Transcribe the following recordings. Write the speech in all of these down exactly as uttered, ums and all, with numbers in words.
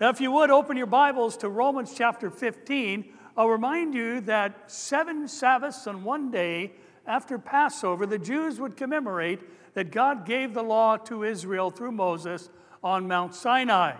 Now, if you would, open your Bibles to Romans chapter fifteen. I'll remind you that seven Sabbaths and one day after Passover, the Jews would commemorate that God gave the law to Israel through Moses on Mount Sinai.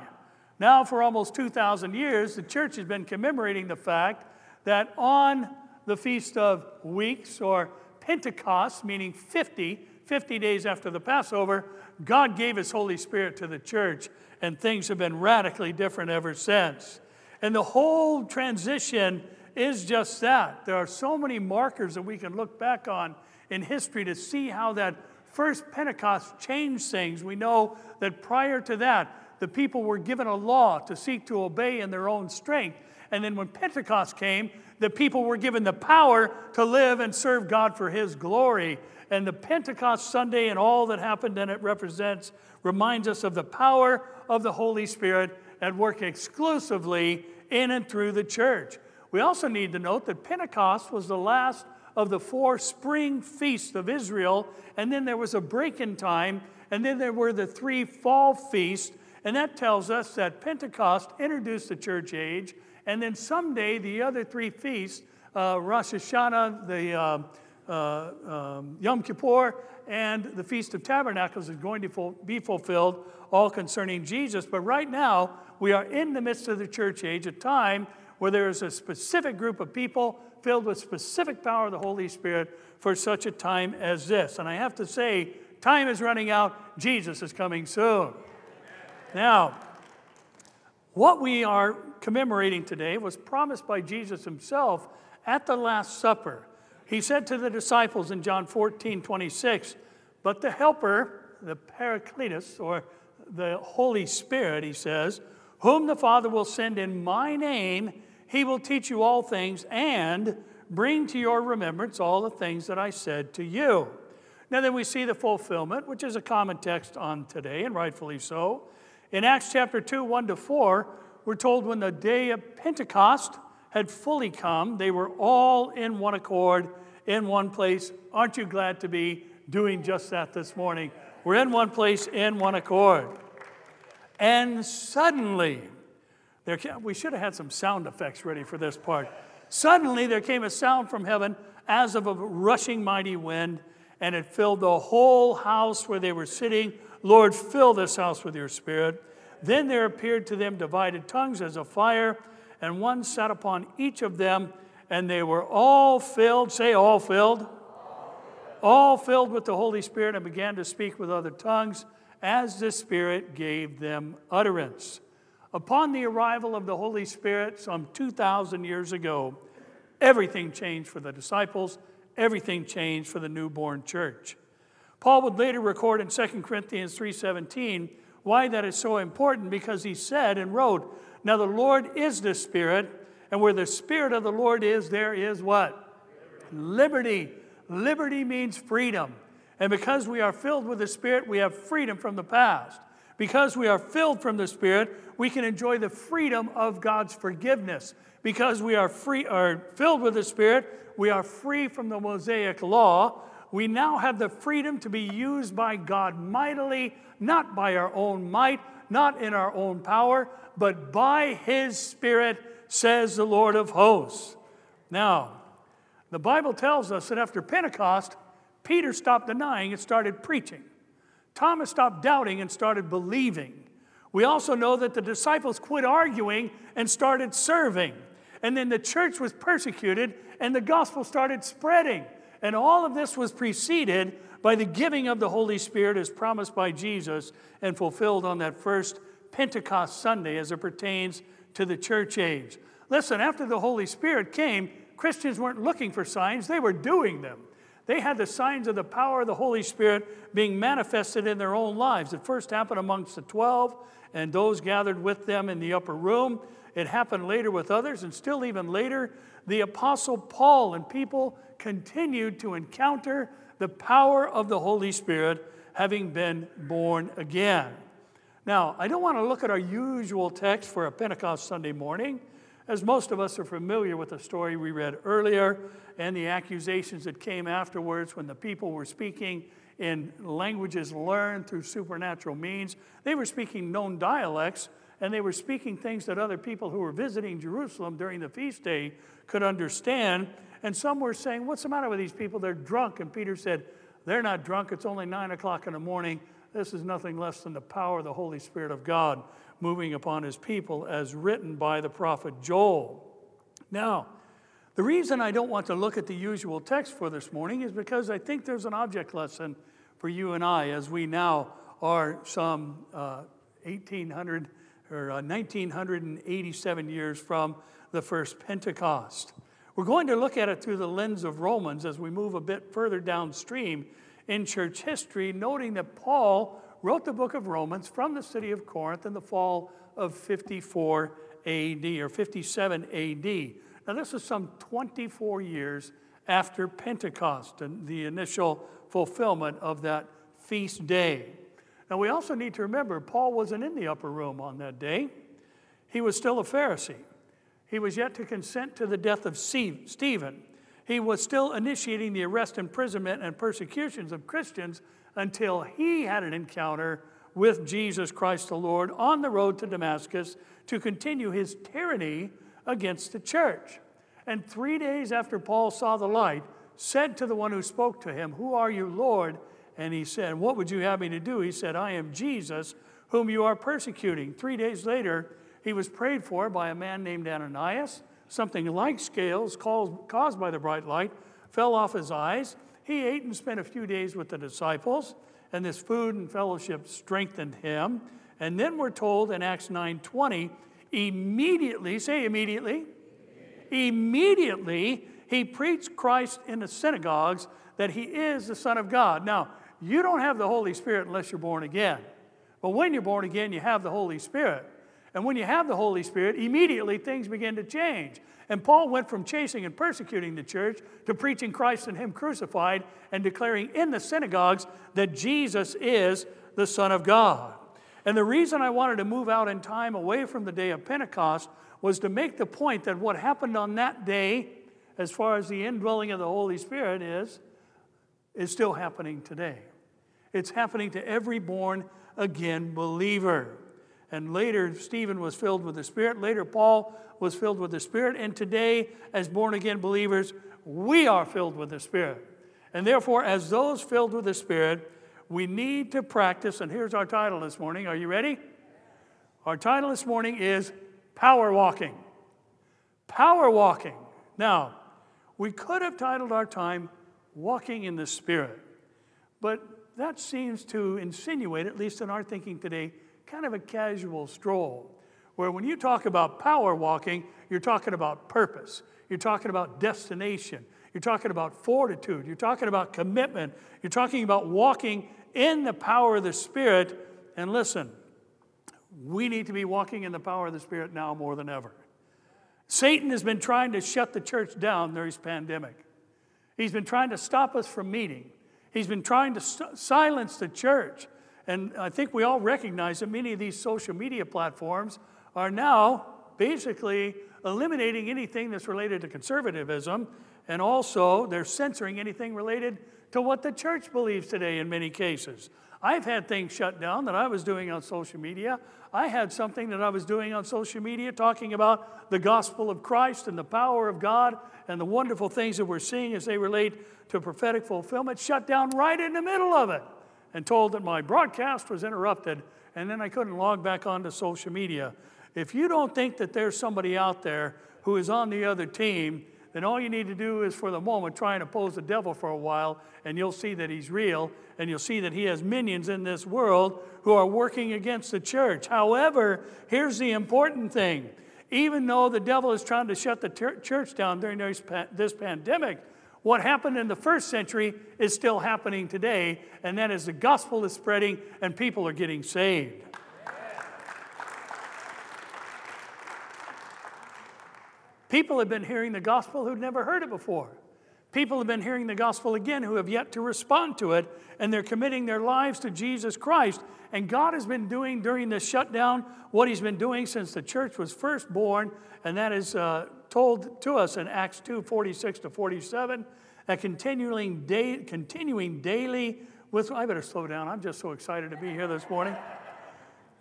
Now, for almost two thousand years, the church has been commemorating the fact that on the Feast of Weeks, or Pentecost, meaning fifty, fifty days after the Passover, God gave His Holy Spirit to the church, and things have been radically different ever since. And the whole transition is just that. There are so many markers that we can look back on in history to see how that first Pentecost changed things. We know that prior to that, the people were given a law to seek to obey in their own strength. And then when Pentecost came, the people were given the power to live and serve God for His glory. And the Pentecost Sunday and all that happened and it represents reminds us of the power of the Holy Spirit at work exclusively in and through the church. We also need to note that Pentecost was the last of the four spring feasts of Israel, and then there was a break in time, and then there were the three fall feasts, and that tells us that Pentecost introduced the church age, and then someday the other three feasts, uh, Rosh Hashanah, the uh, uh, um, Yom Kippur, and the Feast of Tabernacles is going to be fulfilled, all concerning Jesus. But right now, we are in the midst of the church age, a time where there is a specific group of people filled with specific power of the Holy Spirit for such a time as this. And I have to say, time is running out. Jesus is coming soon. Now, what we are commemorating today was promised by Jesus Himself at the Last Supper. He said to the disciples in John fourteen twenty-six, "But the Helper, the Paracletus, or the Holy Spirit," He says, "whom the Father will send in My name, He will teach you all things and bring to your remembrance all the things that I said to you." Now then we see the fulfillment, which is a common text on today, and rightfully so. In Acts chapter two, one to four, we're told when the day of Pentecost had fully come, they were all in one accord, in one place. Aren't you glad to be doing just that this morning? We're in one place, in one accord. And suddenly, there came, we should have had some sound effects ready for this part. Suddenly there came a sound from heaven as of a rushing mighty wind, and it filled the whole house where they were sitting. "Lord, fill this house with your Spirit." Then there appeared to them divided tongues as of fire, and one sat upon each of them, and they were all filled. Say, all filled. All filled. All filled with the Holy Spirit, and began to speak with other tongues as the Spirit gave them utterance. Upon the arrival of the Holy Spirit some two thousand years ago, everything changed for the disciples. Everything changed for the newborn church. Paul would later record in Second Corinthians three seventeen why that is so important, because he said and wrote, "Now the Lord is the Spirit, and where the Spirit of the Lord is, there is what? Liberty. Liberty means freedom. And because we are filled with the Spirit, we have freedom from the past. Because we are filled from the Spirit, we can enjoy the freedom of God's forgiveness. Because we are free, are filled with the Spirit, we are free from the Mosaic law. We now have the freedom to be used by God mightily, not by our own might, not in our own power, but by His Spirit, says the Lord of hosts." Now, the Bible tells us that after Pentecost, Peter stopped denying and started preaching. Thomas stopped doubting and started believing. We also know that the disciples quit arguing and started serving. And then the church was persecuted and the gospel started spreading. And all of this was preceded by the giving of the Holy Spirit as promised by Jesus and fulfilled on that first Pentecost Sunday as it pertains to the church age. Listen, after the Holy Spirit came, Christians weren't looking for signs, they were doing them. They had the signs of the power of the Holy Spirit being manifested in their own lives. It first happened amongst the twelve and those gathered with them in the upper room. It happened later with others, and still even later, the Apostle Paul and people continued to encounter the power of the Holy Spirit having been born again. Now, I don't want to look at our usual text for a Pentecost Sunday morning, as most of us are familiar with the story we read earlier and the accusations that came afterwards when the people were speaking in languages learned through supernatural means. They were speaking known dialects, and they were speaking things that other people who were visiting Jerusalem during the feast day could understand. And some were saying, what's the matter with these people? They're drunk. And Peter said, they're not drunk. It's only nine o'clock in the morning. This is nothing less than the power of the Holy Spirit of God moving upon his people as written by the prophet Joel. Now, the reason I don't want to look at the usual text for this morning is because I think there's an object lesson for you and I as we now are some uh, eighteen hundred or uh, nineteen eighty-seven years from the first Pentecost. We're going to look at it through the lens of Romans as we move a bit further downstream in church history, noting that Paul wrote the book of Romans from the city of Corinth in the fall of fifty-four A D or fifty-seven A D. Now, this is some twenty-four years after Pentecost and the initial fulfillment of that feast day. Now, we also need to remember Paul wasn't in the upper room on that day. He was still a Pharisee. He was yet to consent to the death of Stephen. He was still initiating the arrest, imprisonment, and persecutions of Christians until he had an encounter with Jesus Christ the Lord on the road to Damascus to continue his tyranny against the church. And three days after Paul saw the light, said to the one who spoke to him, "Who are you, Lord?" And he said, "What would you have me to do?" He said, "I am Jesus, whom you are persecuting." Three days later, he was prayed for by a man named Ananias. Something like scales caused by the bright light fell off his eyes. He ate and spent a few days with the disciples, and this food and fellowship strengthened him. And then we're told in Acts nine twenty, immediately, say immediately, immediately he preached Christ in the synagogues that he is the Son of God. Now, you don't have the Holy Spirit unless you're born again. But when you're born again, you have the Holy Spirit. And when you have the Holy Spirit, immediately things begin to change. And Paul went from chasing and persecuting the church to preaching Christ and him crucified and declaring in the synagogues that Jesus is the Son of God. And the reason I wanted to move out in time away from the day of Pentecost was to make the point that what happened on that day, as far as the indwelling of the Holy Spirit is, is still happening today. It's happening to every born-again believer. And later, Stephen was filled with the Spirit. Later, Paul was filled with the Spirit. And today, as born-again believers, we are filled with the Spirit. And therefore, as those filled with the Spirit, we need to practice. And here's our title this morning. Are you ready? Our title this morning is Power Walking. Power Walking. Now, we could have titled our time Walking in the Spirit. But that seems to insinuate, at least in our thinking today, kind of a casual stroll, where when you talk about power walking, you're talking about purpose. You're talking about destination. You're talking about fortitude. You're talking about commitment. You're talking about walking in the power of the Spirit. And listen, we need to be walking in the power of the Spirit now more than ever. Satan has been trying to shut the church down during this pandemic. He's been trying to stop us from meeting. He's been trying to st- silence the church. And I think we all recognize that many of these social media platforms are now basically eliminating anything that's related to conservatism, and also they're censoring anything related to what the church believes today in many cases. I've had things shut down that I was doing on social media. I had something that I was doing on social media talking about the gospel of Christ and the power of God and the wonderful things that we're seeing as they relate to prophetic fulfillment, shut down right in the middle of it, and told that my broadcast was interrupted, and then I couldn't log back onto social media. If you don't think that there's somebody out there who is on the other team, then all you need to do is for the moment try and oppose the devil for a while, and you'll see that he's real, and you'll see that he has minions in this world who are working against the church. However, here's the important thing. Even though the devil is trying to shut the ter- church down during this pandemic, what happened in the first century is still happening today, and that is the gospel is spreading and people are getting saved. Yeah. People have been hearing the gospel who'd never heard it before. People have been hearing the gospel again who have yet to respond to it, and they're committing their lives to Jesus Christ. And God has been doing during this shutdown what he's been doing since the church was first born, and that is uh, told to us in Acts two, forty-six to forty-seven, that continuing, day, continuing daily with, I better slow down, I'm just so excited to be here this morning.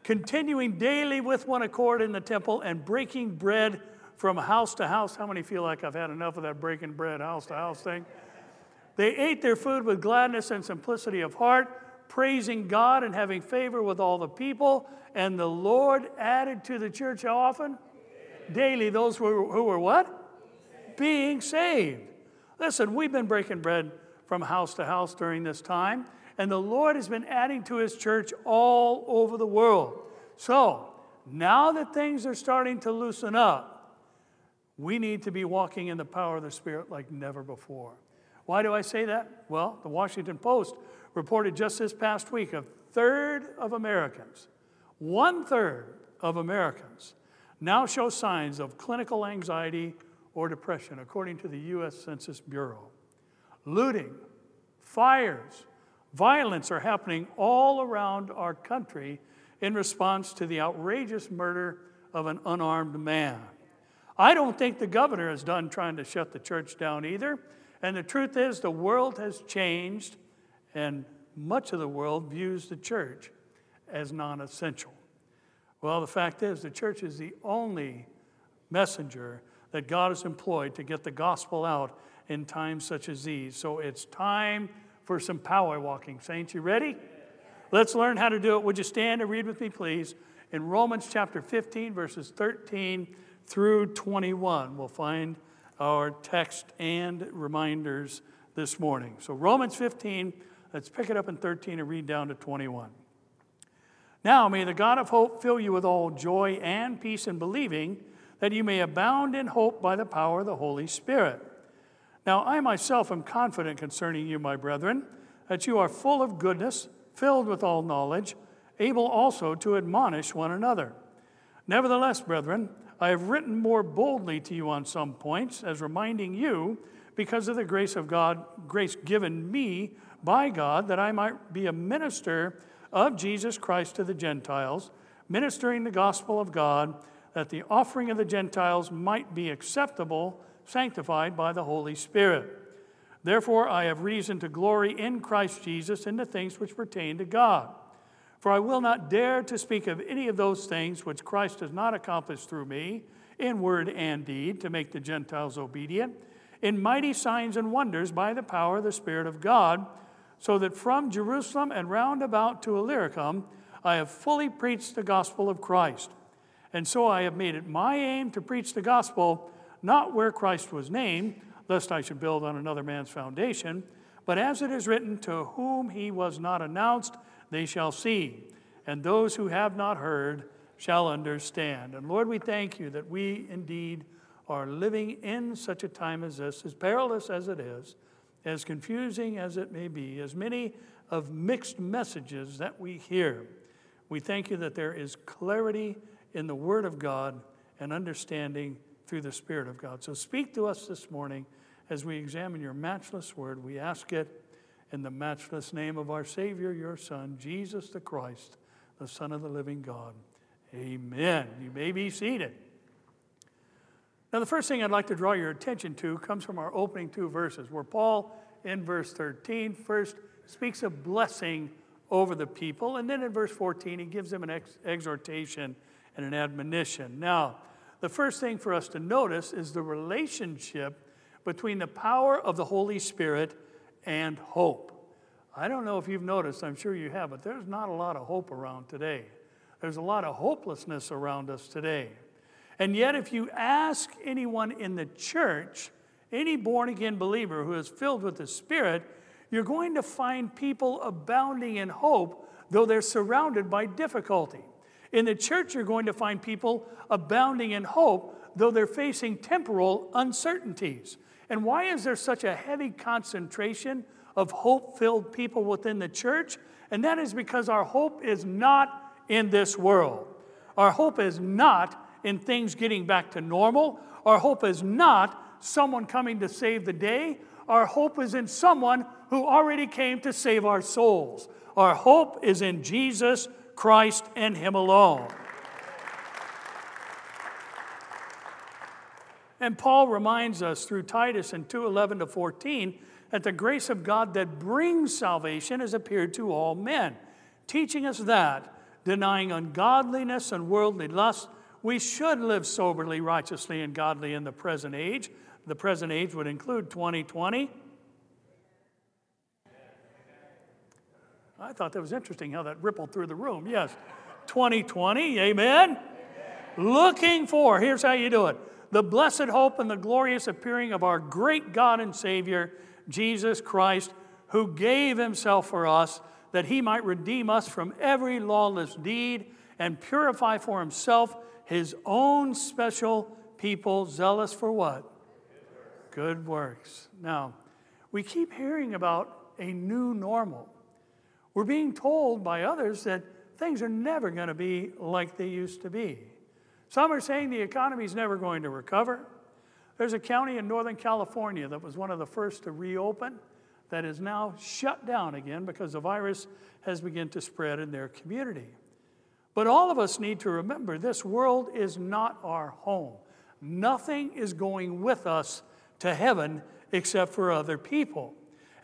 continuing daily with one accord in the temple and breaking bread from house to house. How many feel like I've had enough of that breaking bread house to house thing? They ate their food with gladness and simplicity of heart, praising God and having favor with all the people. And the Lord added to the church how often? Daily, Daily those who were, who were what? Saved. Being saved. Listen, we've been breaking bread from house to house during this time. And the Lord has been adding to his church all over the world. So now that things are starting to loosen up, we need to be walking in the power of the Spirit like never before. Why do I say that? Well, the Washington Post reported just this past week a third of Americans, one third of Americans now show signs of clinical anxiety or depression, according to the U S Census Bureau. Looting, fires, violence are happening all around our country in response to the outrageous murder of an unarmed man. I don't think the governor is done trying to shut the church down either. And the truth is, the world has changed, and much of the world views the church as non-essential. Well, the fact is, the church is the only messenger that God has employed to get the gospel out in times such as these. So it's time for some power walking. Saints, you ready? Let's learn how to do it. Would you stand and read with me, please? In Romans chapter fifteen, verses thirteen through twenty-one, we'll find our text and reminders this morning. So Romans fifteen, let's pick it up in thirteen and read down to twenty-one. Now may the God of hope fill you with all joy and peace in believing, that you may abound in hope by the power of the Holy Spirit. Now I myself am confident concerning you, my brethren, that you are full of goodness, filled with all knowledge, able also to admonish one another. Nevertheless, brethren, I have written more boldly to you on some points, as reminding you, because of the grace of God, grace given me by God, that I might be a minister of Jesus Christ to the Gentiles, ministering the gospel of God, that the offering of the Gentiles might be acceptable, sanctified by the Holy Spirit. Therefore, I have reason to glory in Christ Jesus in the things which pertain to God. For I will not dare to speak of any of those things which Christ has not accomplished through me, in word and deed, to make the Gentiles obedient, in mighty signs and wonders by the power of the Spirit of God, so that from Jerusalem and round about to Illyricum, I have fully preached the gospel of Christ. And so I have made it my aim to preach the gospel, not where Christ was named, lest I should build on another man's foundation, but as it is written, to whom he was not announced, they shall see, and those who have not heard shall understand. And Lord, we thank you that we indeed are living in such a time as this, as perilous as it is, as confusing as it may be, as many of mixed messages that we hear. We thank you that there is clarity in the Word of God and understanding through the Spirit of God. So speak to us this morning as we examine your matchless Word. We ask it in the matchless name of our Savior, your Son, Jesus the Christ, the Son of the living God. Amen. You may be seated. Now, the first thing I'd like to draw your attention to comes from our opening two verses, where Paul, in verse thirteen, first speaks of blessing over the people, and then in verse fourteen, he gives them an ex- exhortation and an admonition. Now, the first thing for us to notice is the relationship between the power of the Holy Spirit and hope. I don't know if you've noticed, I'm sure you have, but there's not a lot of hope around today. There's a lot of hopelessness around us today. And yet, if you ask anyone in the church, any born-again believer who is filled with the Spirit, you're going to find people abounding in hope, though they're surrounded by difficulty. In the church, you're going to find people abounding in hope, though they're facing temporal uncertainties. And why is there such a heavy concentration of hope-filled people within the church? And that is because our hope is not in this world. Our hope is not in things getting back to normal. Our hope is not someone coming to save the day. Our hope is in someone who already came to save our souls. Our hope is in Jesus Christ and Him alone. And Paul reminds us through Titus in two eleven to fourteen that the grace of God that brings salvation has appeared to all men, teaching us that denying ungodliness and worldly lust, we should live soberly, righteously, and godly in the present age. The present age would include twenty twenty. I thought that was interesting how that rippled through the room. Yes, twenty twenty, amen? Amen. Looking for, here's how you do it, the blessed hope and the glorious appearing of our great God and Savior, Jesus Christ, who gave himself for us, that he might redeem us from every lawless deed and purify for himself his own special people, zealous for what? Good works. Good works. Now, we keep hearing about a new normal. We're being told by others that things are never going to be like they used to be. Some are saying the economy is never going to recover. There's a county in Northern California that was one of the first to reopen that is now shut down again because the virus has begun to spread in their community. But all of us need to remember this world is not our home. Nothing is going with us to heaven except for other people.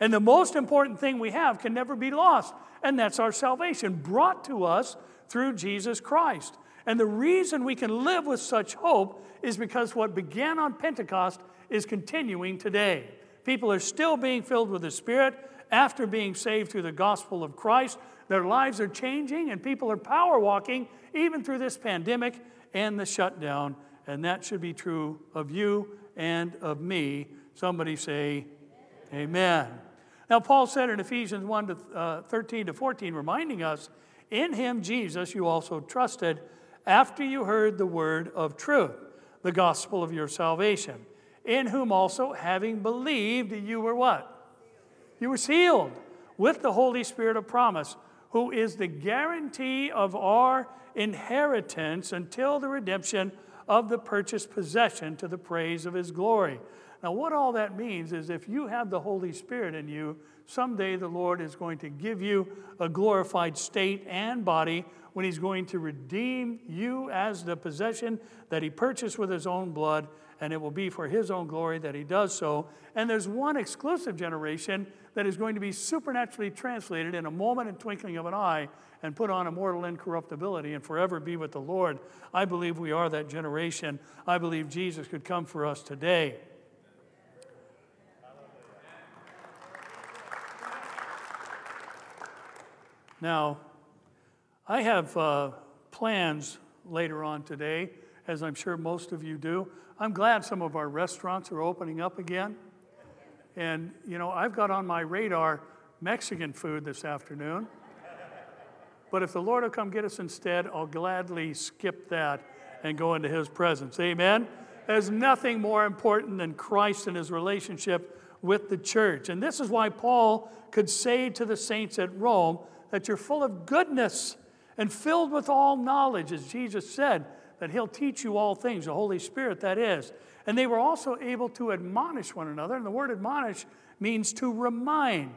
And the most important thing we have can never be lost, and that's our salvation brought to us through Jesus Christ. And the reason we can live with such hope is because what began on Pentecost is continuing today. People are still being filled with the Spirit after being saved through the gospel of Christ. Their lives are changing, and people are power walking even through this pandemic and the shutdown. And that should be true of you and of me. Somebody say, amen. Amen. Now, Paul said in Ephesians one, thirteen to fourteen, reminding us, in him, Jesus, you also trusted after you heard the word of truth, the gospel of your salvation, in whom also, having believed, you were what? You were sealed with the Holy Spirit of promise, who is the guarantee of our inheritance until the redemption of the purchased possession to the praise of his glory. Now, what all that means is if you have the Holy Spirit in you, someday the Lord is going to give you a glorified state and body when he's going to redeem you as the possession that he purchased with his own blood, and it will be for his own glory that he does so. And there's one exclusive generation that is going to be supernaturally translated in a moment and twinkling of an eye and put on immortal incorruptibility and forever be with the Lord. I believe we are that generation. I believe Jesus could come for us today. Now, I have uh, plans later on today, as I'm sure most of you do. I'm glad some of our restaurants are opening up again. And, you know, I've got on my radar Mexican food this afternoon. But if the Lord will come get us instead, I'll gladly skip that and go into his presence. Amen? There's nothing more important than Christ and his relationship with the church. And this is why Paul could say to the saints at Rome that you're full of goodness and filled with all knowledge, as Jesus said, that he'll teach you all things, the Holy Spirit, that is. And they were also able to admonish one another, and the word admonish means to remind.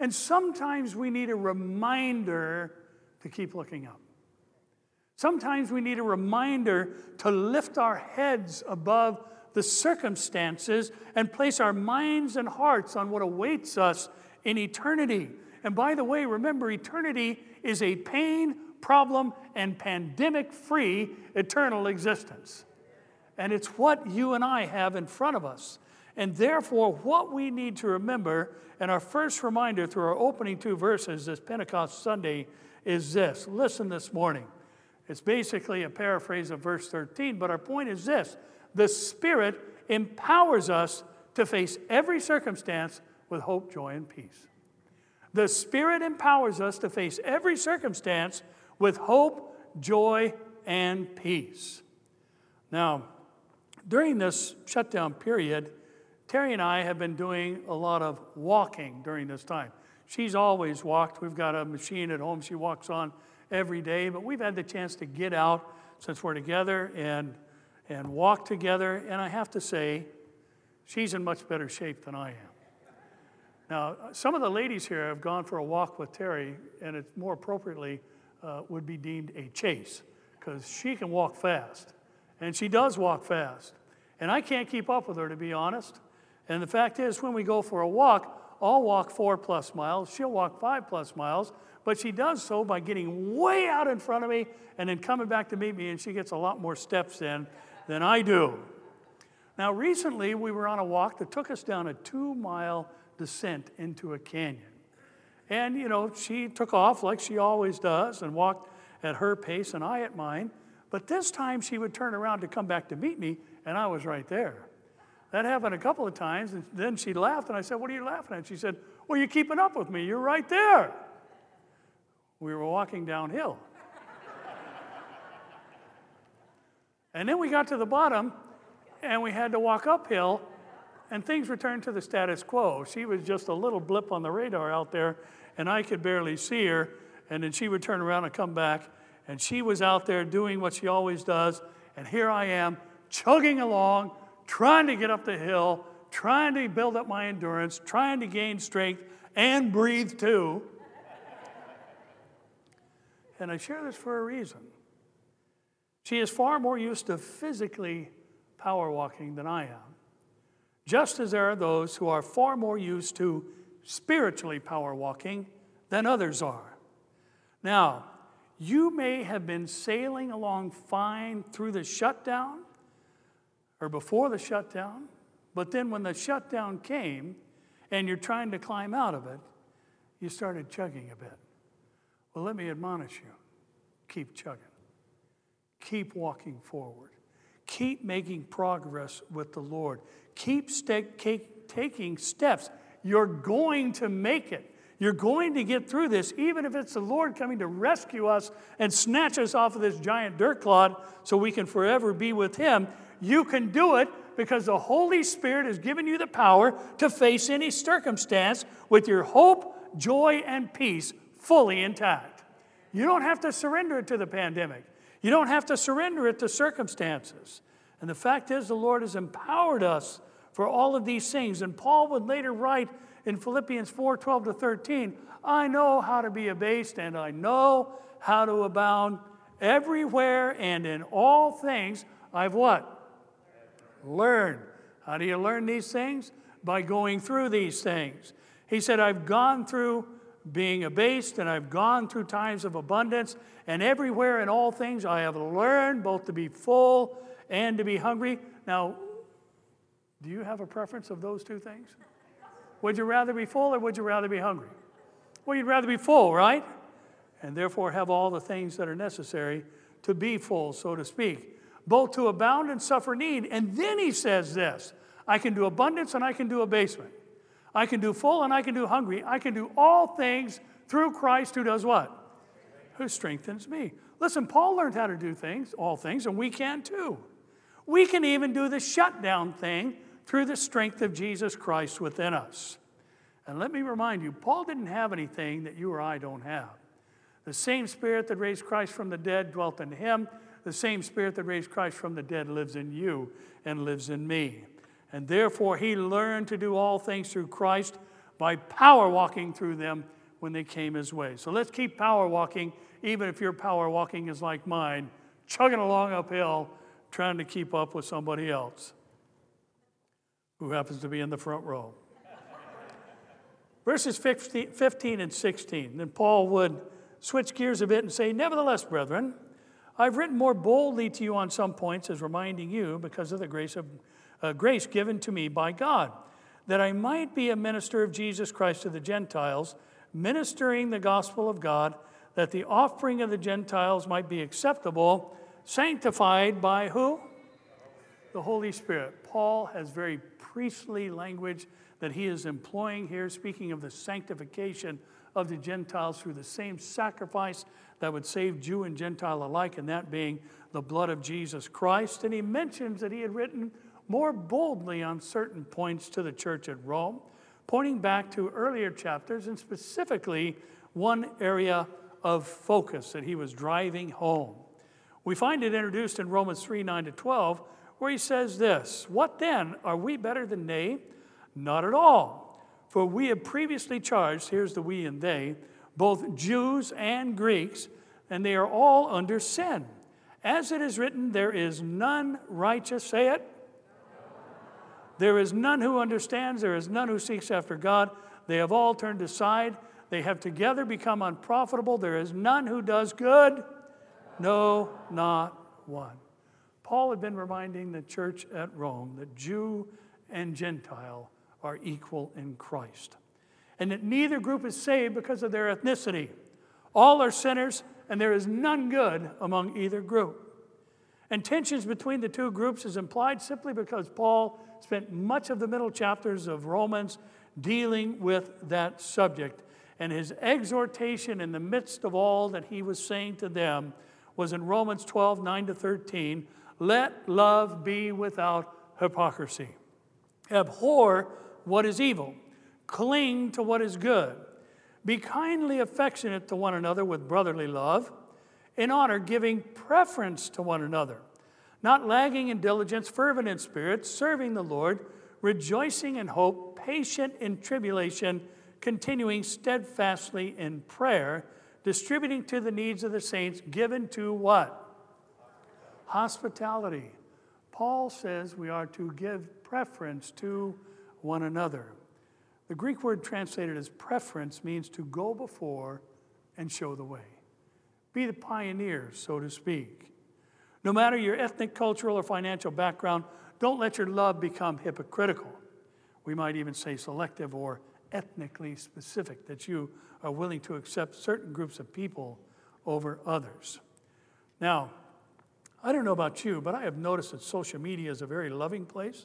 And sometimes we need a reminder to keep looking up. Sometimes we need a reminder to lift our heads above the circumstances and place our minds and hearts on what awaits us in eternity. And by the way, remember, eternity is a pain, problem, and pandemic-free eternal existence. And it's what you and I have in front of us. And therefore, what we need to remember, and our first reminder through our opening two verses this Pentecost Sunday, is this. Listen this morning. It's basically a paraphrase of verse thirteen, but our point is this. The Spirit empowers us to face every circumstance with hope, joy, and peace. The Spirit empowers us to face every circumstance with hope, joy, and peace. Now, during this shutdown period, Terry and I have been doing a lot of walking during this time. She's always walked. We've got a machine at home she walks on every day, but we've had the chance to get out since we're together and, and walk together. And I have to say, she's in much better shape than I am. Now, some of the ladies here have gone for a walk with Terry, and it more appropriately uh, would be deemed a chase, because she can walk fast, and she does walk fast. And I can't keep up with her, to be honest. And the fact is, when we go for a walk, I'll walk four plus miles, she'll walk five plus miles. But she does so by getting way out in front of me and then coming back to meet me, and she gets a lot more steps in than I do. Now, recently, we were on a walk that took us down a two-mile descent into a canyon. And, you know, she took off like she always does and walked at her pace and I at mine. But this time, she would turn around to come back to meet me, and I was right there. That happened a couple of times, and then she laughed, and I said, "What are you laughing at?" She said, "Well, you're keeping up with me. You're right there." We were walking downhill. And then we got to the bottom, and we had to walk uphill, and things returned to the status quo. She was just a little blip on the radar out there, and I could barely see her, and then she would turn around and come back, and she was out there doing what she always does, and here I am, chugging along, trying to get up the hill, trying to build up my endurance, trying to gain strength, and breathe too. And I share this for a reason. She is far more used to physically power walking than I am, just as there are those who are far more used to spiritually power walking than others are. Now, you may have been sailing along fine through the shutdown or before the shutdown, but then when the shutdown came and you're trying to climb out of it, you started chugging a bit. Well, let me admonish you. Keep chugging. Keep walking forward. Keep making progress with the Lord. Keep st- keep taking steps. You're going to make it. You're going to get through this, even if it's the Lord coming to rescue us and snatch us off of this giant dirt clod so we can forever be with Him. You can do it because the Holy Spirit has given you the power to face any circumstance with your hope, joy, and peace fully intact. You don't have to surrender it to the pandemic. You don't have to surrender it to circumstances. And the fact is, the Lord has empowered us for all of these things. And Paul would later write in Philippians four, twelve to thirteen, "I know how to be abased and I know how to abound everywhere and in all things. I've what? Learned." How do you learn these things? By going through these things. He said, "I've gone through being abased, and I've gone through times of abundance, and everywhere in all things I have learned both to be full and to be hungry." Now, do you have a preference of those two things? Would you rather be full or would you rather be hungry? Well, you'd rather be full, right? And therefore have all the things that are necessary to be full, so to speak, both to abound and suffer need. And then he says this, "I can do abundance and I can do abasement. I can do full and I can do hungry. I can do all things through Christ who does what? Who strengthens me." Listen, Paul learned how to do things, all things, and we can too. We can even do the shutdown thing through the strength of Jesus Christ within us. And let me remind you, Paul didn't have anything that you or I don't have. The same Spirit that raised Christ from the dead dwelt in him. The same Spirit that raised Christ from the dead lives in you and lives in me. And therefore, he learned to do all things through Christ by power walking through them when they came his way. So let's keep power walking, even if your power walking is like mine, chugging along uphill, trying to keep up with somebody else who happens to be in the front row. Verses fifteen and sixteen. Then Paul would switch gears a bit and say, "Nevertheless, brethren, I've written more boldly to you on some points as reminding you because of the grace of Uh, grace given to me by God, that I might be a minister of Jesus Christ to the Gentiles, ministering the gospel of God, that the offering of the Gentiles might be acceptable, sanctified by" who? The Holy Spirit. Paul has very priestly language that he is employing here, speaking of the sanctification of the Gentiles through the same sacrifice that would save Jew and Gentile alike, and that being the blood of Jesus Christ. And he mentions that he had written more boldly on certain points to the church at Rome, pointing back to earlier chapters and specifically one area of focus that he was driving home. We find it introduced in Romans three, nine to twelve, where he says this, "What then? Are we better than they? Not at all. For we have previously charged," here's the we and they, "both Jews and Greeks, and they are all under sin. As it is written, there is none righteous," say it, "there is none who understands, there is none who seeks after God. They have all turned aside. They have together become unprofitable. There is none who does good. No, not one. Paul had been reminding the church at Rome that Jew and Gentile are equal in Christ, and that neither group is saved because of their ethnicity. All are sinners, and there is none good among either group. And tensions between the two groups is implied simply because Paul spent much of the middle chapters of Romans dealing with that subject. And his exhortation in the midst of all that he was saying to them was in Romans twelve, nine to thirteen, let love be without hypocrisy. Abhor what is evil. Cling to what is good. Be kindly affectionate to one another with brotherly love, in honor giving preference to one another, not lagging in diligence, fervent in spirit, serving the Lord, rejoicing in hope, patient in tribulation, continuing steadfastly in prayer, distributing to the needs of the saints, given to what? Hospitality. Paul says we are to give preference to one another. The Greek word translated as preference means to go before and show the way. Be the pioneer, so to speak. No matter your ethnic, cultural, or financial background, don't let your love become hypocritical. We might even say selective or ethnically specific, that you are willing to accept certain groups of people over others. Now, I don't know about you, but I have noticed that social media is a very loving place.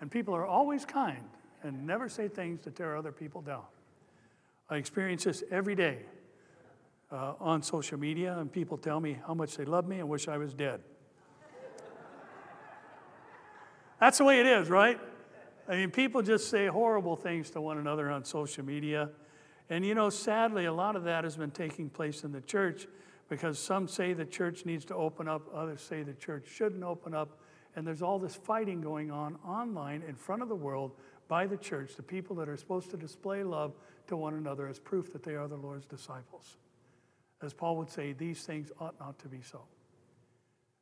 And people are always kind and never say things to tear other people down. I experience this every day uh, on social media, and people tell me how much they love me and wish I was dead. That's the way it is, right? I mean, people just say horrible things to one another on social media. And you know, sadly, a lot of that has been taking place in the church, because some say the church needs to open up, others say the church shouldn't open up. And there's all this fighting going on online in front of the world by the church, the people that are supposed to display love to one another as proof that they are the Lord's disciples. As Paul would say, these things ought not to be so.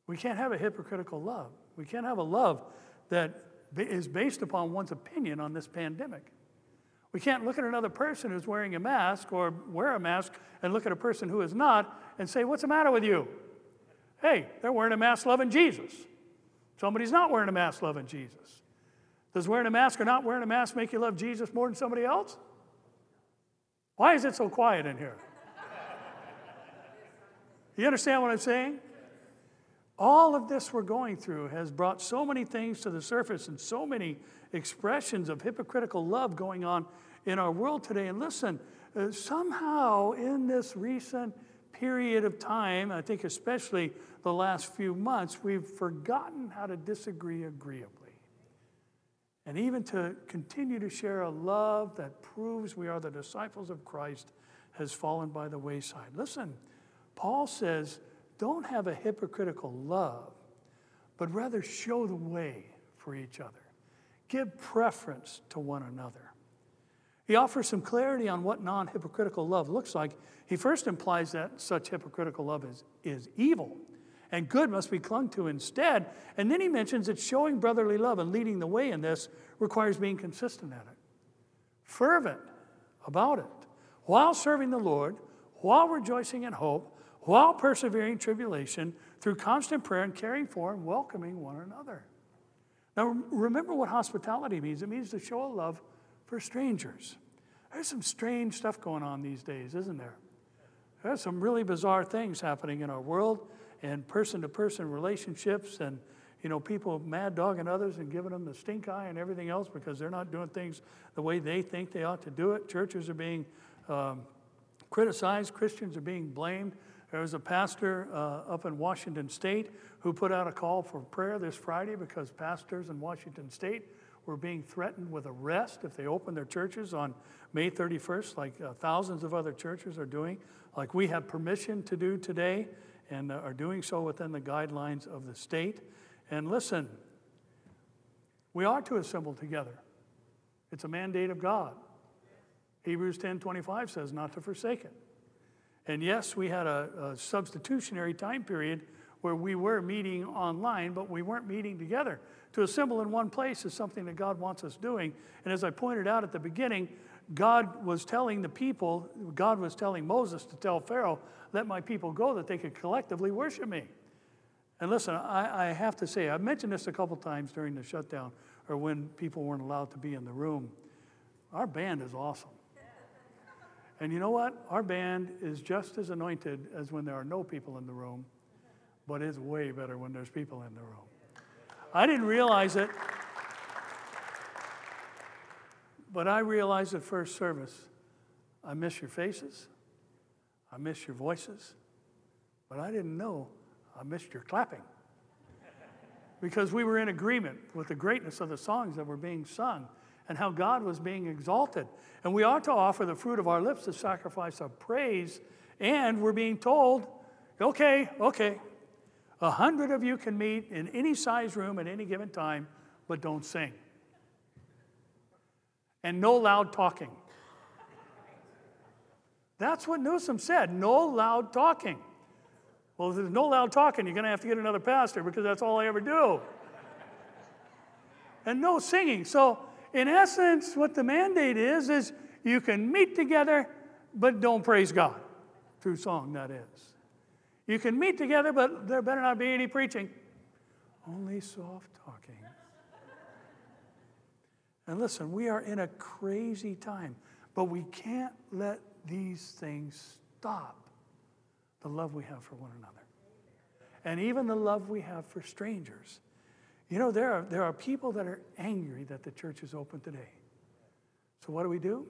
We can't have a hypocritical love. We can't have a love that is based upon one's opinion on this pandemic. We can't look at another person who's wearing a mask or wear a mask and look at a person who is not and say, what's the matter with you? Hey, they're wearing a mask loving Jesus. Somebody's not wearing a mask loving Jesus. Does wearing a mask or not wearing a mask make you love Jesus more than somebody else? Why is it so quiet in here? You understand what I'm saying? All of this we're going through has brought so many things to the surface and so many expressions of hypocritical love going on in our world today. And listen, uh, somehow in this recent period of time, I think especially the last few months, we've forgotten how to disagree agreeably. And even to continue to share a love that proves we are the disciples of Christ has fallen by the wayside. Listen, Paul says, don't have a hypocritical love, but rather show the way for each other. Give preference to one another. He offers some clarity on what non-hypocritical love looks like. He first implies that such hypocritical love is, is evil, and good must be clung to instead. And then he mentions that showing brotherly love and leading the way in this requires being consistent at it, fervent about it, while serving the Lord, while rejoicing in hope, while persevering tribulation, through constant prayer and caring for and welcoming one another. Now, remember what hospitality means. It means to show a love for strangers. There's some strange stuff going on these days, isn't there? There's some really bizarre things happening in our world, and person-to-person relationships, and you know, people mad dogging others and giving them the stink eye and everything else because they're not doing things the way they think they ought to do it. Churches are being um, criticized. Christians are being blamed. There was a pastor uh, up in Washington State who put out a call for prayer this Friday because pastors in Washington State were being threatened with arrest if they open their churches on May thirty-first, like uh, thousands of other churches are doing, like we have permission to do today, and uh, are doing so within the guidelines of the state. And listen, we are to assemble together. It's a mandate of God. Hebrews ten twenty-five says not to forsake it. And yes, we had a, a substitutionary time period where we were meeting online, but we weren't meeting together. To assemble in one place is something that God wants us doing. And as I pointed out at the beginning, God was telling the people, God was telling Moses to tell Pharaoh, let my people go that they could collectively worship me. And listen, I, I have to say, I've mentioned this a couple times during the shutdown or when people weren't allowed to be in the room. Our band is awesome. And you know what? Our band is just as anointed as when there are no people in the room, but it's way better when there's people in the room. I didn't realize it, but I realized at first service, I miss your faces, I miss your voices, but I didn't know I missed your clapping because we were in agreement with the greatness of the songs that were being sung and how God was being exalted. And we ought to offer the fruit of our lips as sacrifice of praise, and we're being told, okay, okay, a hundred of you can meet in any size room at any given time, but don't sing. And no loud talking. That's what Newsom said, no loud talking. Well, if there's no loud talking, you're going to have to get another pastor because that's all I ever do. And no singing. So in essence, what the mandate is, is you can meet together, but don't praise God. Through song, that is. You can meet together, but there better not be any preaching. Only soft talking. And listen, we are in a crazy time, but we can't let these things stop the love we have for one another. And even the love we have for strangers. You know, there are, there are people that are angry that the church is open today. So what do we do?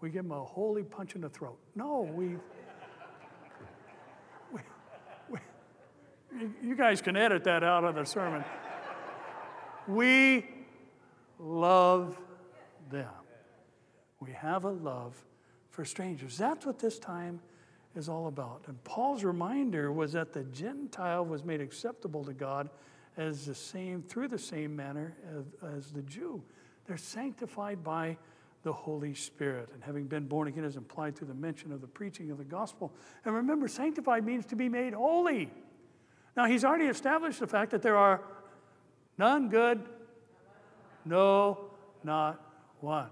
We give them a holy punch in the throat. No, we... we, we you guys can edit that out of the sermon. We... love them. We have a love for strangers. That's what this time is all about. And Paul's reminder was that the Gentile was made acceptable to God as the same, through the same manner as, as the Jew. They're sanctified by the Holy Spirit. And having been born again is implied through the mention of the preaching of the gospel. And remember, sanctified means to be made holy. Now, he's already established the fact that there are none good, no, not one.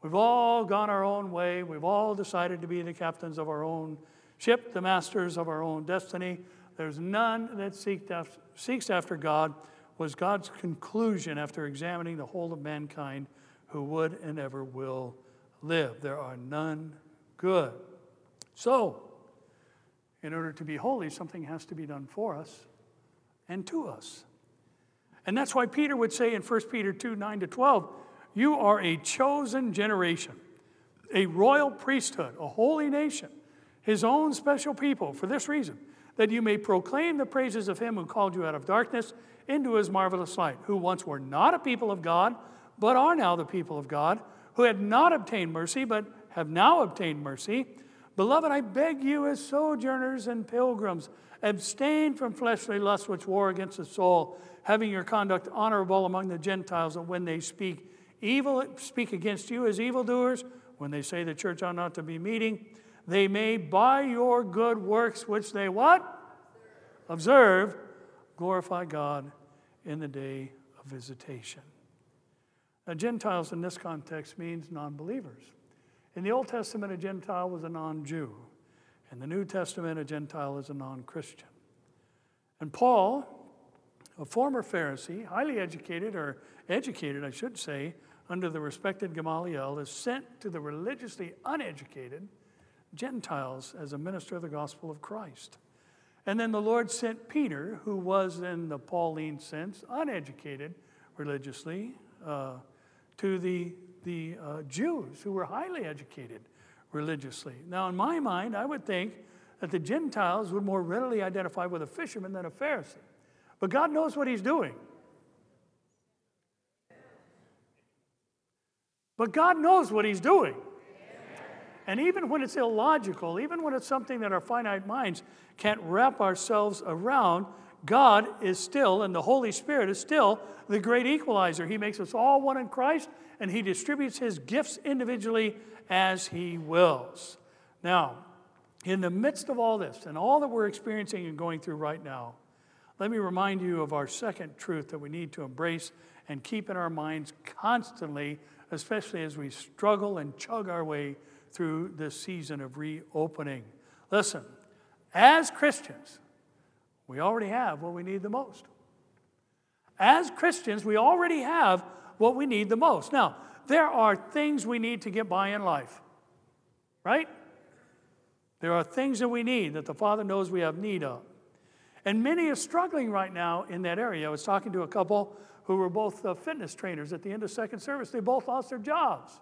We've all gone our own way. We've all decided to be the captains of our own ship, the masters of our own destiny. There's none that seeks after God, was God's conclusion after examining the whole of mankind who would and ever will live. There are none good. So, in order to be holy, something has to be done for us and to us. And that's why Peter would say in First Peter two, nine to twelve, you are a chosen generation, a royal priesthood, a holy nation, his own special people, for this reason, that you may proclaim the praises of him who called you out of darkness into his marvelous light, who once were not a people of God, but are now the people of God, who had not obtained mercy, but have now obtained mercy. Beloved, I beg you as sojourners and pilgrims, abstain from fleshly lusts which war against the soul, having your conduct honorable among the Gentiles, that when they speak evil, speak against you as evildoers, when they say the church ought not to be meeting, they may by your good works, which they what? Observe, glorify God in the day of visitation. Now, Gentiles in this context means non-believers. In the Old Testament, a Gentile was a non-Jew. In the New Testament, a Gentile is a non-Christian. And Paul, a former Pharisee, highly educated, or educated, I should say, under the respected Gamaliel, is sent to the religiously uneducated Gentiles as a minister of the gospel of Christ. And then the Lord sent Peter, who was in the Pauline sense, uneducated religiously, uh, to the, the uh, Jews, who were highly educated religiously. Now, in my mind, I would think that the Gentiles would more readily identify with a fisherman than a Pharisee. But God knows what he's doing. But God knows what he's doing. Amen. And even when it's illogical, even when it's something that our finite minds can't wrap ourselves around, God is still, and the Holy Spirit is still, the great equalizer. He makes us all one in Christ, and he distributes his gifts individually as he wills. Now, in the midst of all this, and all that we're experiencing and going through right now, let me remind you of our second truth that we need to embrace and keep in our minds constantly especially as we struggle and chug our way through this season of reopening. Listen, as Christians, we already have what we need the most. As Christians, we already have what we need the most. Now, there are things we need to get by in life, right? There are things that we need that the Father knows we have need of. And many are struggling right now in that area. I was talking to a couple who were both uh, fitness trainers at the end of second service. They both lost their jobs.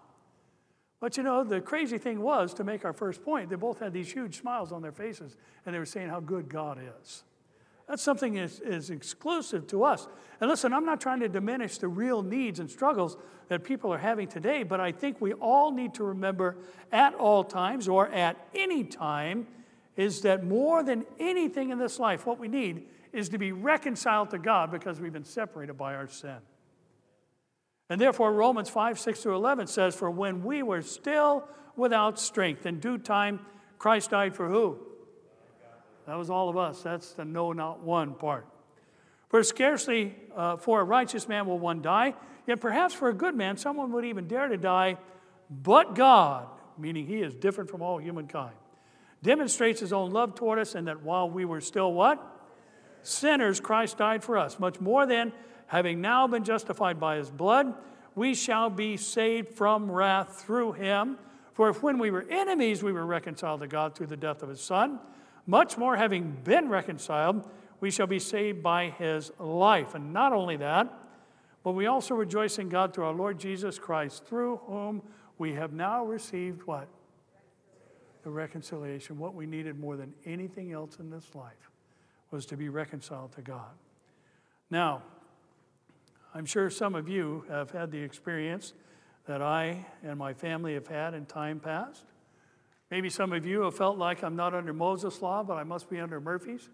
But you know, the crazy thing was, to make our first point, they both had these huge smiles on their faces, and they were saying how good God is. That's something that is, is exclusive to us. And listen, I'm not trying to diminish the real needs and struggles that people are having today, but I think we all need to remember at all times, or at any time, is that more than anything in this life, what we need is to be reconciled to God because we've been separated by our sin. And therefore, Romans five, six through eleven says, "For when we were still without strength, in due time, Christ died for who?" That was all of us. That's the no, not one part. "For scarcely uh, for a righteous man will one die, yet perhaps for a good man someone would even dare to die, but God," meaning he is different from all humankind, "demonstrates his own love toward us, and that while we were still" what? "Sinners, Christ died for us. Much more then, having now been justified by his blood, we shall be saved from wrath through him. For if when we were enemies, we were reconciled to God through the death of his Son, much more having been reconciled, we shall be saved by his life. And not only that, but we also rejoice in God through our Lord Jesus Christ, through whom we have now received" what? The reconciliation. What we needed more than anything else in this life was to be reconciled to God. Now, I'm sure some of you have had the experience that I and my family have had in time past. Maybe some of you have felt like, "I'm not under Moses' law, but I must be under Murphy's."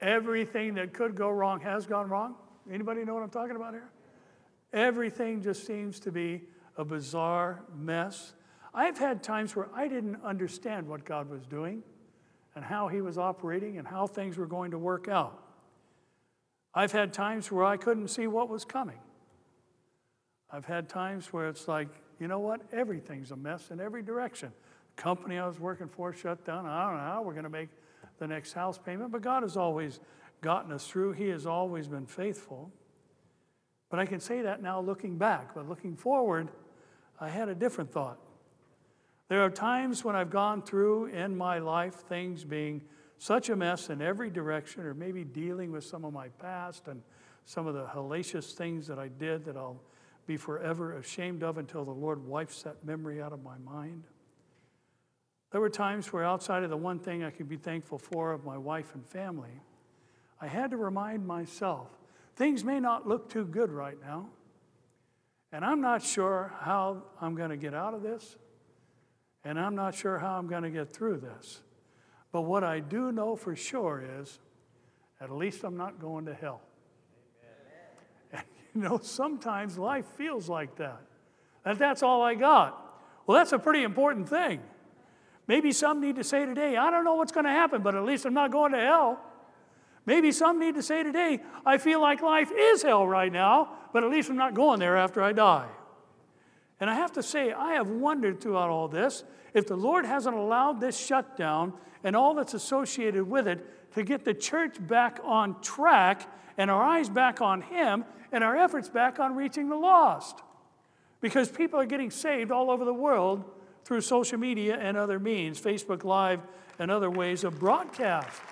Everything that could go wrong has gone wrong. Anybody know what I'm talking about here? Everything just seems to be a bizarre mess. I've had times where I didn't understand what God was doing and how he was operating and how things were going to work out. I've had times where I couldn't see what was coming. I've had times where it's like, you know what? Everything's a mess in every direction. The company I was working for shut down. I don't know how we're going to make the next house payment, but God has always gotten us through. He has always been faithful. But I can say that now looking back. But looking forward, I had a different thought. There are times when I've gone through in my life things being such a mess in every direction, or maybe dealing with some of my past and some of the hellacious things that I did that I'll be forever ashamed of until the Lord wipes that memory out of my mind. There were times where, outside of the one thing I could be thankful for of my wife and family, I had to remind myself, things may not look too good right now, and I'm not sure how I'm going to get out of this, and I'm not sure how I'm going to get through this. But what I do know for sure is, at least I'm not going to hell. Amen. And you know, sometimes life feels like that. That that's all I got. Well, that's a pretty important thing. Maybe some need to say today, "I don't know what's going to happen, but at least I'm not going to hell." Maybe some need to say today, "I feel like life is hell right now, but at least I'm not going there after I die." And I have to say, I have wondered throughout all this if the Lord hasn't allowed this shutdown and all that's associated with it to get the church back on track and our eyes back on him and our efforts back on reaching the lost. Because people are getting saved all over the world through social media and other means, Facebook Live and other ways of broadcast.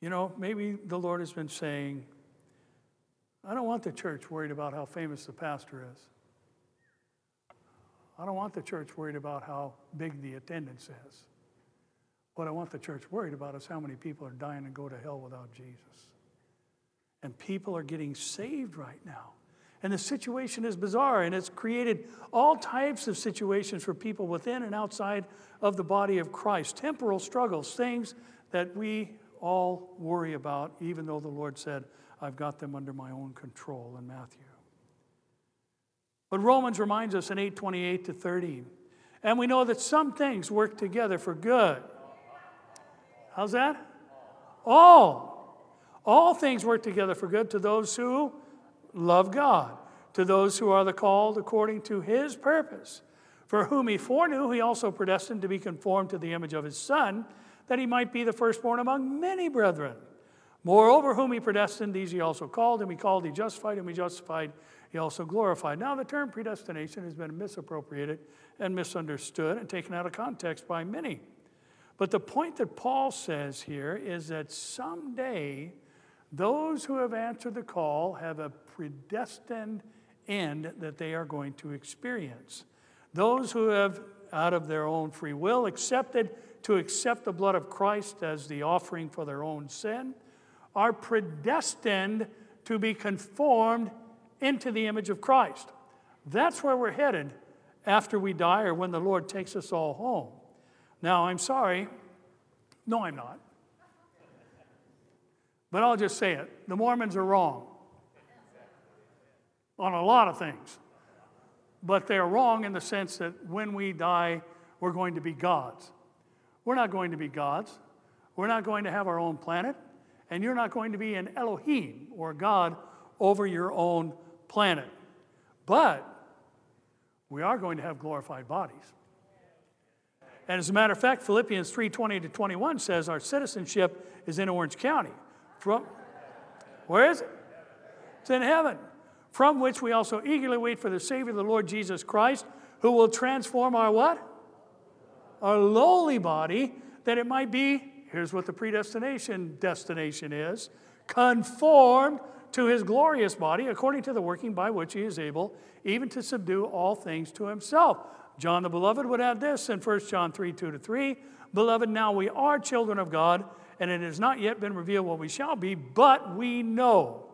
You know, maybe the Lord has been saying, "I don't want the church worried about how famous the pastor is. I don't want the church worried about how big the attendance is. What I want the church worried about is how many people are dying and go to hell without Jesus." And people are getting saved right now. And the situation is bizarre, and it's created all types of situations for people within and outside of the body of Christ. Temporal struggles, things that we all worry about, even though the Lord said, "I've got them under my own control" in Matthew. But Romans reminds us in eight twenty-eight to thirty, "And we know that some things work together for good." How's that? All. All things work together for good to those who love God, to those who are the called according to his purpose. For whom he foreknew, he also predestined to be conformed to the image of his Son, that he might be the firstborn among many brethren. Moreover, whom he predestined, these he also called. Whom he called, he justified. Whom he justified, he also glorified. Now, the term predestination has been misappropriated and misunderstood and taken out of context by many. But the point that Paul says here is that someday those who have answered the call have a predestined end that they are going to experience. Those who have, out of their own free will, accepted to accept the blood of Christ as the offering for their own sin, are predestined to be conformed into the image of Christ. That's where we're headed after we die or when the Lord takes us all home. Now, I'm sorry. No, I'm not. But I'll just say it. The Mormons are wrong on a lot of things. But they're wrong in the sense that when we die, we're going to be gods. We're not going to be gods. We're not going to have our own planet. And you're not going to be an Elohim or God over your own planet. But we are going to have glorified bodies. And as a matter of fact, Philippians three twenty to twenty-one says our citizenship is in Orange County. From, where is it? It's in heaven. From which we also eagerly wait for the Savior, the Lord Jesus Christ, who will transform our what? Our lowly body, that it might be, here's what the predestination destination is, conformed to his glorious body, according to the working by which he is able even to subdue all things to himself. John the Beloved would add this in First John three, two to three, Beloved, now we are children of God, and it has not yet been revealed what we shall be, but we know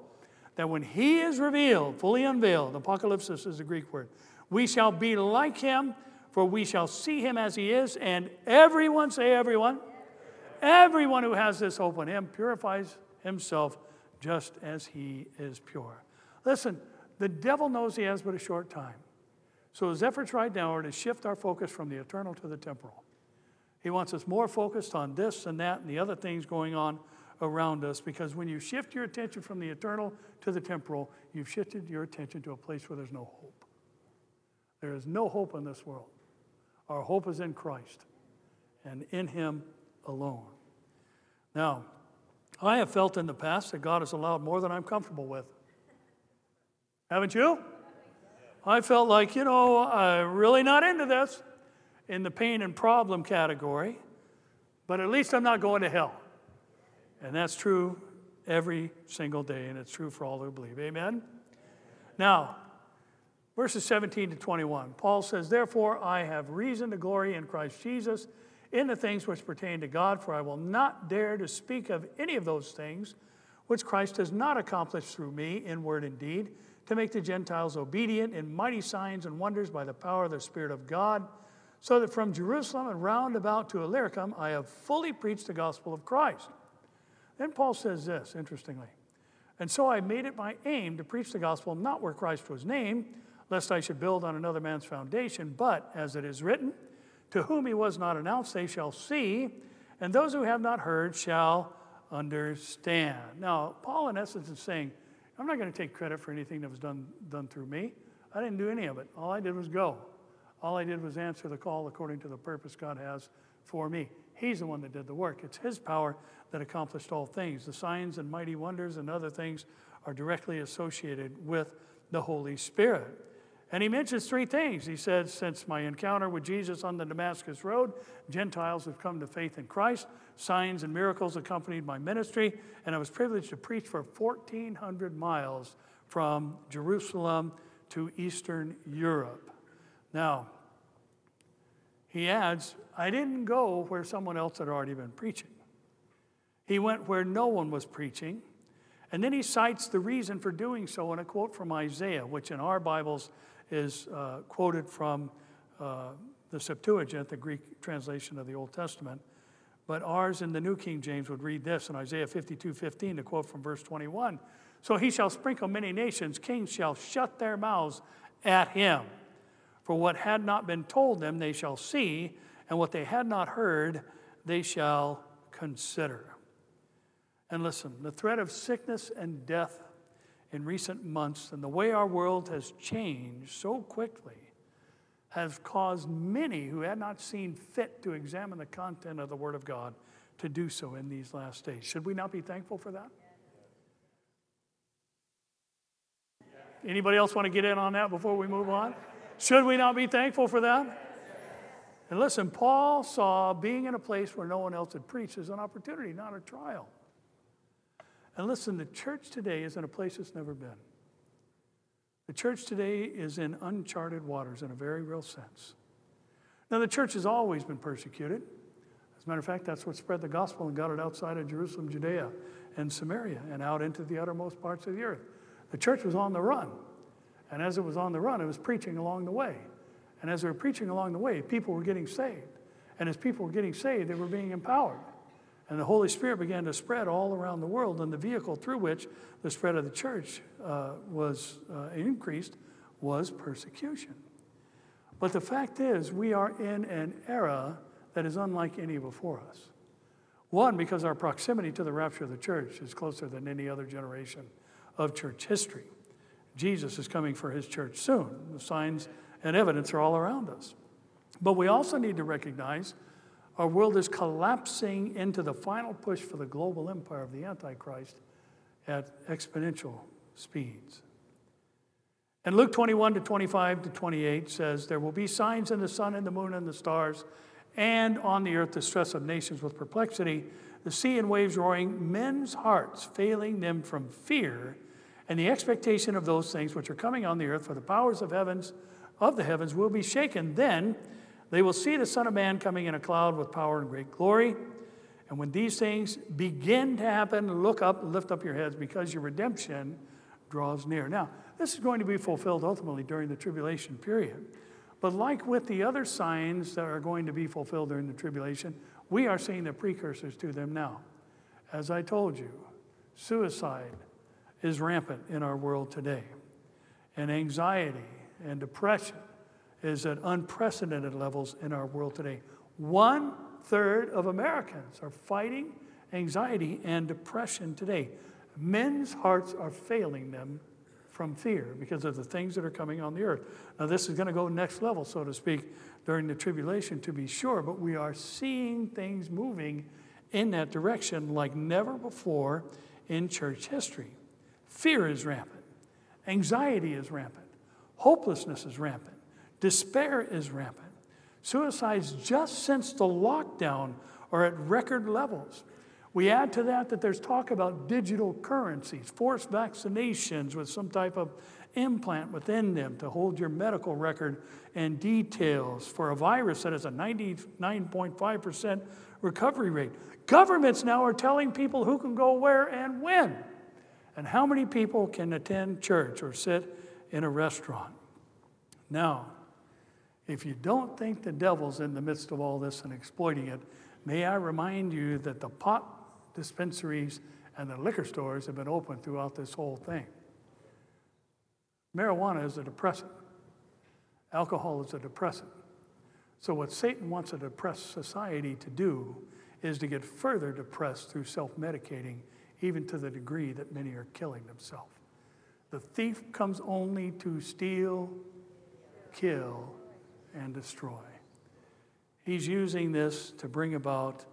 that when he is revealed, fully unveiled, apocalypsis is the Greek word, we shall be like him, for we shall see him as he is, and everyone, say everyone, everyone who has this hope in him purifies himself just as he is pure. Listen, the devil knows he has but a short time. So his efforts right now are to shift our focus from the eternal to the temporal. He wants us more focused on this and that and the other things going on around us, because when you shift your attention from the eternal to the temporal, you've shifted your attention to a place where there's no hope. There is no hope in this world. Our hope is in Christ and in him alone. Now, I have felt in the past that God has allowed more than I'm comfortable with. Haven't you? I felt like, you know, I'm really not into this, in the pain and problem category, but at least I'm not going to hell. And that's true every single day, and it's true for all who believe. Amen? Amen? Now, verses seventeen to twenty-one, Paul says, Therefore I have reason to glory in Christ Jesus in the things which pertain to God, for I will not dare to speak of any of those things which Christ has not accomplished through me in word and deed, to make the Gentiles obedient in mighty signs and wonders by the power of the Spirit of God, so that from Jerusalem and round about to Illyricum I have fully preached the gospel of Christ. Then Paul says this, interestingly, and so I made it my aim to preach the gospel not where Christ was named, lest I should build on another man's foundation, but as it is written, to whom he was not announced, they shall see, and those who have not heard shall understand. Now, Paul in essence is saying, I'm not going to take credit for anything that was done, done through me. I didn't do any of it. All I did was go. All I did was answer the call according to the purpose God has for me. He's the one that did the work. It's his power that accomplished all things. The signs and mighty wonders and other things are directly associated with the Holy Spirit. And he mentions three things. He says, since my encounter with Jesus on the Damascus road, Gentiles have come to faith in Christ. Signs and miracles accompanied my ministry. And I was privileged to preach for fourteen hundred miles from Jerusalem to Eastern Europe. Now, he adds, I didn't go where someone else had already been preaching. He went where no one was preaching. And then he cites the reason for doing so in a quote from Isaiah, which in our Bibles is uh, quoted from uh, the Septuagint, the Greek translation of the Old Testament. But ours in the New King James would read this in Isaiah fifty-two fifteen, the quote from verse twenty-one. So he shall sprinkle many nations, kings shall shut their mouths at him. For what had not been told them, they shall see, and what they had not heard, they shall consider. And listen, the threat of sickness and death in recent months and the way our world has changed so quickly has caused many who had not seen fit to examine the content of the Word of God to do so in these last days. Should we not be thankful for that? Anybody else want to get in on that before we move on? Should we not be thankful for that? And listen, Paul saw being in a place where no one else had preached as an opportunity, not a trial. And listen, the church today is in a place it's never been. The church today is in uncharted waters in a very real sense. Now, the church has always been persecuted. As a matter of fact, that's what spread the gospel and got it outside of Jerusalem, Judea, and Samaria, and out into the uttermost parts of the earth. The church was on the run, and as it was on the run, it was preaching along the way. And as they were preaching along the way, people were getting saved. And as people were getting saved, they were being empowered. And the Holy Spirit began to spread all around the world, and the vehicle through which the spread of the church uh, was uh, increased was persecution. But the fact is, we are in an era that is unlike any before us. One, because our proximity to the rapture of the church is closer than any other generation of church history. Jesus is coming for his church soon. The signs and evidence are all around us. But we also need to recognize our world is collapsing into the final push for the global empire of the Antichrist at exponential speeds. And Luke twenty-one to twenty-five to twenty-eight says, "There will be signs in the sun and the moon and the stars, and on the earth the stress of nations with perplexity, the sea and waves roaring, men's hearts failing them from fear, and the expectation of those things which are coming on the earth, for the powers of heavens, of the heavens will be shaken. Then they will see the Son of Man coming in a cloud with power and great glory. And when these things begin to happen, look up, lift up your heads, because your redemption draws near." Now, this is going to be fulfilled ultimately during the tribulation period. But like with the other signs that are going to be fulfilled during the tribulation, we are seeing the precursors to them now. As I told you, suicide is rampant in our world today. And anxiety and depression is at unprecedented levels in our world today. One third of Americans are fighting anxiety and depression today. Men's hearts are failing them from fear because of the things that are coming on the earth. Now, this is going to go next level, so to speak, during the tribulation, to be sure, but we are seeing things moving in that direction like never before in church history. Fear is rampant. Anxiety is rampant. Hopelessness is rampant. Despair is rampant. Suicides just since the lockdown are at record levels. We add to that that there's talk about digital currencies, forced vaccinations with some type of implant within them to hold your medical record and details for a virus that has a ninety-nine point five percent recovery rate. Governments now are telling people who can go where and when, and how many people can attend church or sit in a restaurant. Now, if you don't think the devil's in the midst of all this and exploiting it, may I remind you that the pot dispensaries and the liquor stores have been open throughout this whole thing. Marijuana is a depressant. Alcohol is a depressant. So what Satan wants a depressed society to do is to get further depressed through self-medicating, even to the degree that many are killing themselves. The thief comes only to steal, kill, and destroy. He's using this to bring about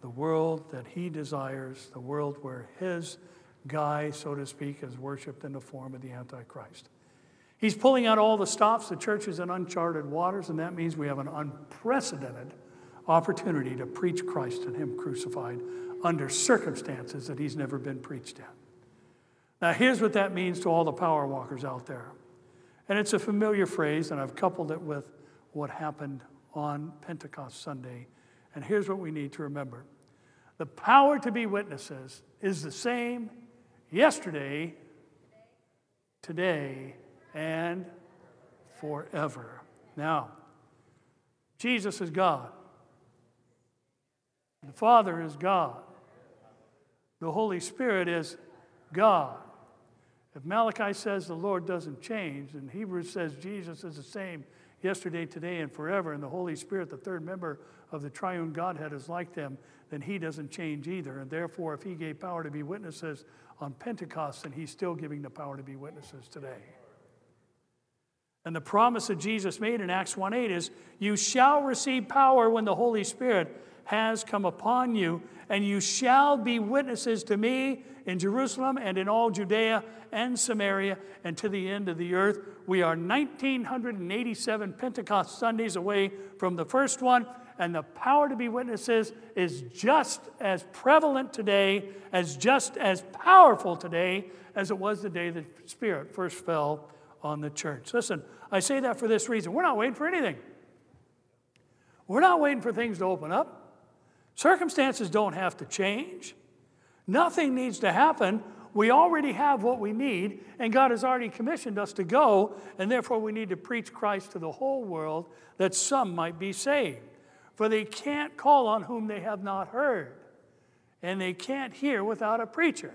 the world that he desires, the world where his guy, so to speak, is worshiped in the form of the Antichrist. He's pulling out all the stops. The church is in uncharted waters, and that means we have an unprecedented opportunity to preach Christ and him crucified under circumstances that he's never been preached at. Now, here's what that means to all the power walkers out there. And it's a familiar phrase, and I've coupled it with what happened on Pentecost Sunday. And here's what we need to remember. The power to be witnesses is the same yesterday, today, and forever. Now, Jesus is God. The Father is God. The Holy Spirit is God. If Malachi says the Lord doesn't change, and Hebrews says Jesus is the same yesterday, today, and forever, and the Holy Spirit, the third member of the triune Godhead, is like them, then he doesn't change either. And therefore, if he gave power to be witnesses on Pentecost, then he's still giving the power to be witnesses today. And the promise that Jesus made in Acts one eight is, you shall receive power when the Holy Spirit has come upon you, and you shall be witnesses to me in Jerusalem and in all Judea and Samaria and to the end of the earth. We are one thousand nine hundred eighty-seven Pentecost Sundays away from the first one, and the power to be witnesses is just as prevalent today, as just as powerful today as it was the day the Spirit first fell on the church. Listen, I say that for this reason. We're not waiting for anything. We're not waiting for things to open up. Circumstances don't have to change. Nothing needs to happen. We already have what we need, and God has already commissioned us to go, and therefore we need to preach Christ to the whole world that some might be saved. For they can't call on whom they have not heard, and they can't hear without a preacher,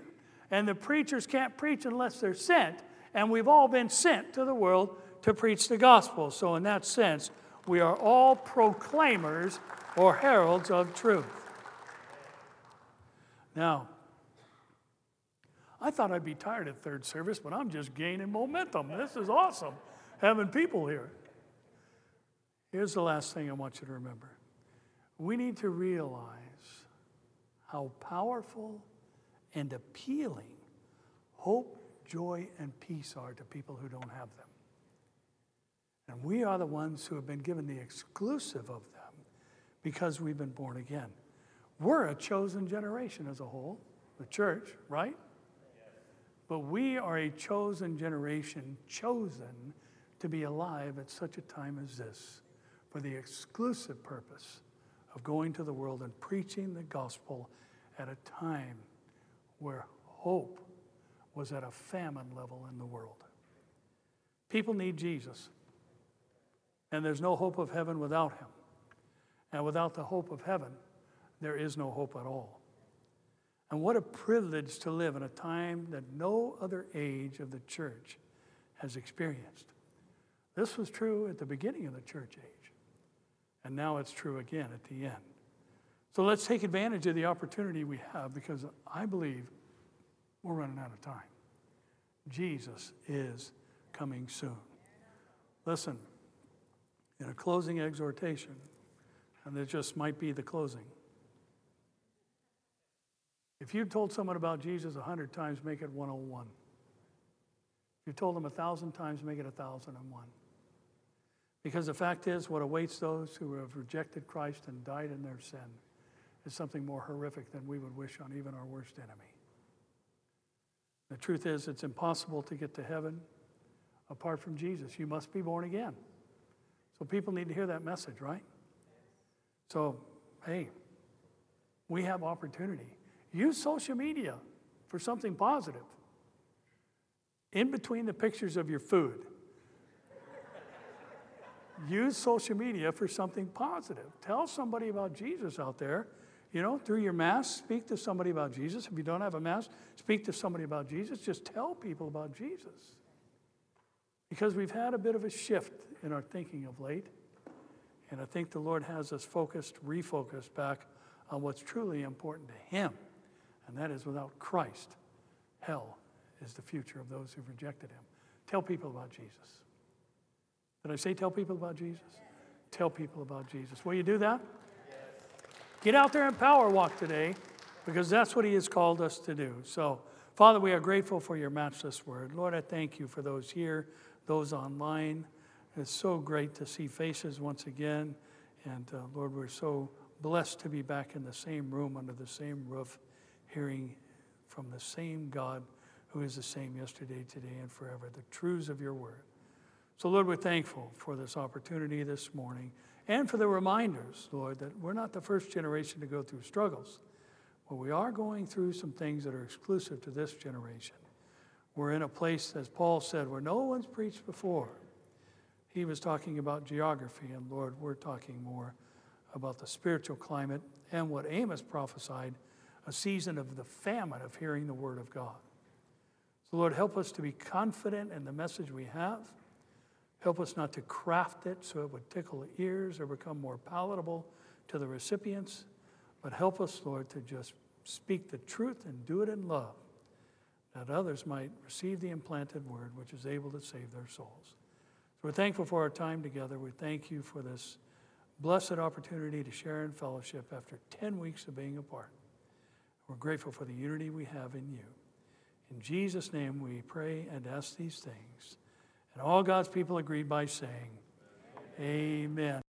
and the preachers can't preach unless they're sent, and we've all been sent to the world to preach the gospel. So in that sense, we are all proclaimers or heralds of truth. Now, I thought I'd be tired at third service, but I'm just gaining momentum. This is awesome, having people here. Here's the last thing I want you to remember. We need to realize how powerful and appealing hope, joy, and peace are to people who don't have them. And we are the ones who have been given the exclusive of them because we've been born again. We're a chosen generation as a whole, the church, right? But we are a chosen generation, chosen to be alive at such a time as this for the exclusive purpose of going to the world and preaching the gospel at a time where hope was at a famine level in the world. People need Jesus. And there's no hope of heaven without him. And without the hope of heaven, there is no hope at all. And what a privilege to live in a time that no other age of the church has experienced. This was true at the beginning of the church age, and now it's true again at the end. So let's take advantage of the opportunity we have, because I believe we're running out of time. Jesus is coming soon. Listen. In a closing exhortation, and it just might be the closing. If you've told someone about Jesus a hundred times, make it one oh one. If you've told them a thousand times, make it a thousand and one. Because the fact is, what awaits those who have rejected Christ and died in their sin is something more horrific than we would wish on even our worst enemy. The truth is, it's impossible to get to heaven apart from Jesus. You must be born again. So people need to hear that message, right? So, hey, we have opportunity. Use social media for something positive. In between the pictures of your food, use social media for something positive. Tell somebody about Jesus out there. You know, through your mask, speak to somebody about Jesus. If you don't have a mask, speak to somebody about Jesus. Just tell people about Jesus. Because we've had a bit of a shift in our thinking of late, and I think the Lord has us focused, refocused back on what's truly important to him, and that is without Christ, hell is the future of those who've rejected him. Tell people about Jesus. Did I say tell people about Jesus? Yes. Tell people about Jesus. Will you do that? Yes. Get out there and power walk today, because that's what he has called us to do. So, Father, we are grateful for your matchless word. Lord, I thank you for those here, those online. It's so great to see faces once again. And uh, Lord, we're so blessed to be back in the same room, under the same roof, hearing from the same God who is the same yesterday, today, and forever, the truths of your word. So, Lord, we're thankful for this opportunity this morning and for the reminders, Lord, that we're not the first generation to go through struggles, but we are going through some things that are exclusive to this generation. We're in a place, as Paul said, where no one's preached before. He was talking about geography, and Lord, we're talking more about the spiritual climate and what Amos prophesied, a season of the famine of hearing the word of God. So Lord, help us to be confident in the message we have, Help us not to craft it so it would tickle the ears or become more palatable to the recipients, but help us, Lord, to just speak the truth and do it in love, that others might receive the implanted word which is able to save their souls. So we're thankful for our time together. We thank you for this blessed opportunity to share in fellowship after ten weeks of being apart. We're grateful for the unity we have in you. In Jesus' name we pray and ask these things. And all God's people agreed by saying, Amen. Amen.